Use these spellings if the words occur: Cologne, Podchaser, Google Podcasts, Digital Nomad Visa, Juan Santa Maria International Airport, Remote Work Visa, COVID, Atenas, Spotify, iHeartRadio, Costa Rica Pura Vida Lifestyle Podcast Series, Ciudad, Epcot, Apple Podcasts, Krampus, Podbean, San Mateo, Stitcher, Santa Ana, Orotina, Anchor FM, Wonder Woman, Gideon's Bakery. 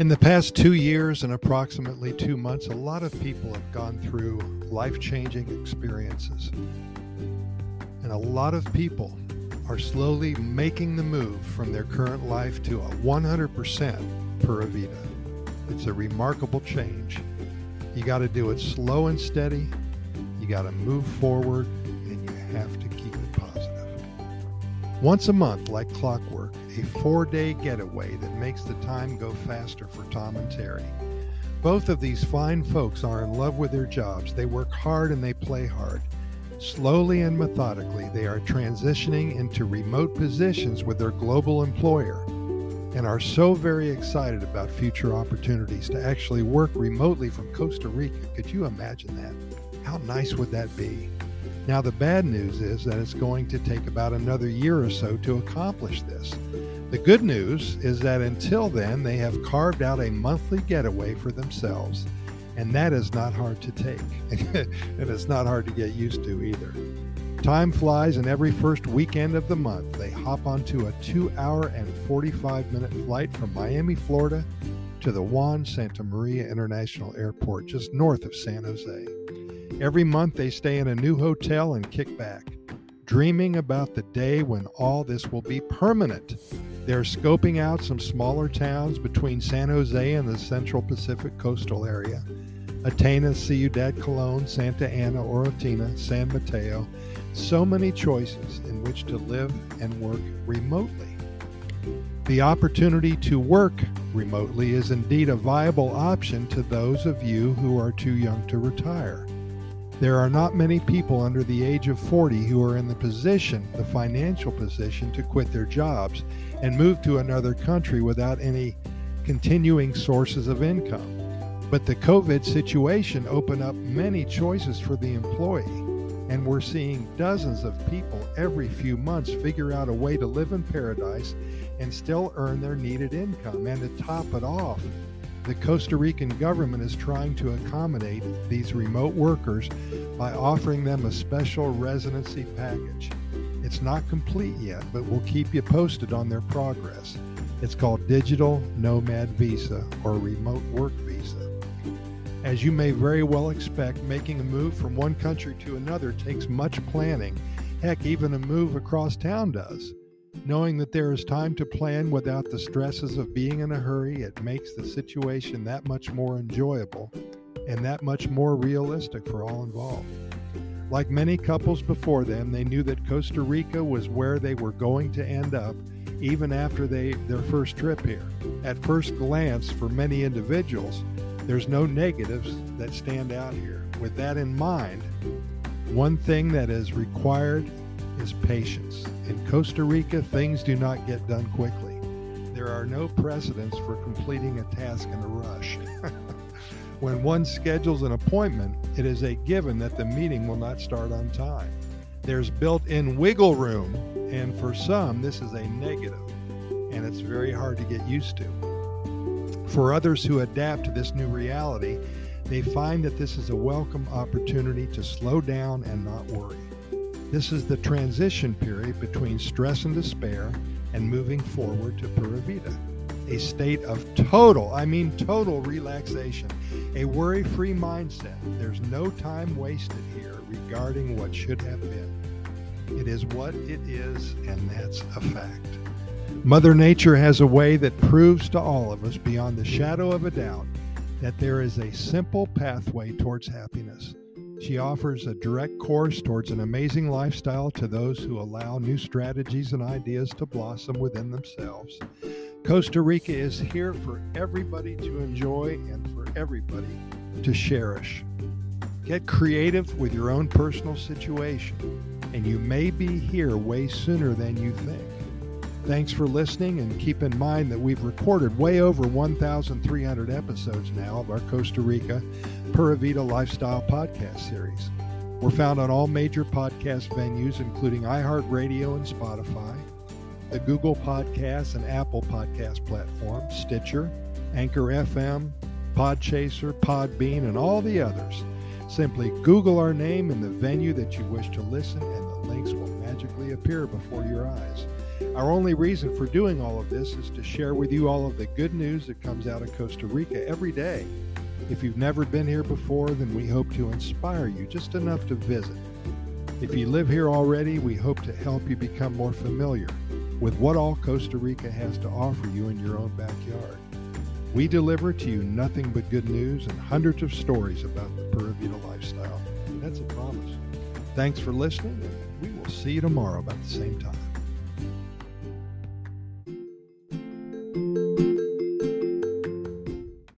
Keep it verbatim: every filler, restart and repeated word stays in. In the past two years and approximately two months, a lot of people have gone through life-changing experiences. And a lot of people are slowly making the move from their current life to a one hundred percent Pura Vida. It's a remarkable change. You got to do it slow and steady. You got to move forward, and you have to keep it positive. Once a month, like clockwork, a four-day getaway that makes the time go faster for Tom and Terry. Both of these fine folks are in love with their jobs. They work hard and they play hard. Slowly and methodically, they are transitioning into remote positions with their global employer, and are so very excited about future opportunities to actually work remotely from Costa Rica. Could you imagine that? How nice would that be? Now, the bad news is that it's going to take about another year or so to accomplish this. The good news is that until then, they have carved out a monthly getaway for themselves, and that is not hard to take, and it's not hard to get used to either. Time flies, and every first weekend of the month, they hop onto a two hour and forty-five minute flight from Miami, Florida, to the Juan Santa Maria International Airport, just north of San Jose. Every month, they stay in a new hotel and kick back, dreaming about the day when all this will be permanent. They're scoping out some smaller towns between San Jose and the Central Pacific Coastal Area: Atenas, Ciudad, Cologne, Santa Ana, Orotina, San Mateo. So many choices in which to live and work remotely. The opportunity to work remotely is indeed a viable option to those of you who are too young to retire. There are not many people under the age of forty who are in the position, the financial position, to quit their jobs and move to another country without any continuing sources of income. But the COVID situation opened up many choices for the employee, and we're seeing dozens of people every few months figure out a way to live in paradise and still earn their needed income. And to top it off, the Costa Rican government is trying to accommodate these remote workers by offering them a special residency package. It's not complete yet, but we'll keep you posted on their progress. It's called Digital Nomad Visa, or Remote Work Visa. As you may very well expect, making a move from one country to another takes much planning. Heck, even a move across town does. Knowing that there is time to plan without the stresses of being in a hurry, it makes the situation that much more enjoyable and that much more realistic for all involved. Like many couples before them, they knew that Costa Rica was where they were going to end up, even after they their first trip here. At first glance, for many individuals, there's no negatives that stand out here. With that in mind, one thing that is required is patience. In Costa Rica, things do not get done quickly. There are no precedents for completing a task in a rush. When one schedules an appointment, it is a given that the meeting will not start on time. There's built-in wiggle room, and for some, this is a negative, and it's very hard to get used to. For others who adapt to this new reality, they find that this is a welcome opportunity to slow down and not worry. This is the transition period between stress and despair and moving forward to Pura Vida, a state of total, I mean total relaxation, a worry-free mindset. There's no time wasted here regarding what should have been. It is what it is, and that's a fact. Mother Nature has a way that proves to all of us beyond the shadow of a doubt that there is a simple pathway towards happiness. She offers a direct course towards an amazing lifestyle to those who allow new strategies and ideas to blossom within themselves. Costa Rica is here for everybody to enjoy and for everybody to cherish. Get creative with your own personal situation, and you may be here way sooner than you think. Thanks for listening, and keep in mind that we've recorded way over one thousand three hundred episodes now of our Costa Rica Pura Vida Lifestyle Podcast Series. We're found on all major podcast venues, including iHeartRadio and Spotify, the Google Podcasts and Apple Podcasts platform, Stitcher, Anchor F M, Podchaser, Podbean, and all the others. Simply Google our name and the venue that you wish to listen, and the links will magically appear before your eyes. Our only reason for doing all of this is to share with you all of the good news that comes out of Costa Rica every day. If you've never been here before, then we hope to inspire you just enough to visit. If you live here already, we hope to help you become more familiar with what all Costa Rica has to offer you in your own backyard. We deliver to you nothing but good news and hundreds of stories about the Pura Vida lifestyle. That's a promise. Thanks for listening. We will see you tomorrow about the same time.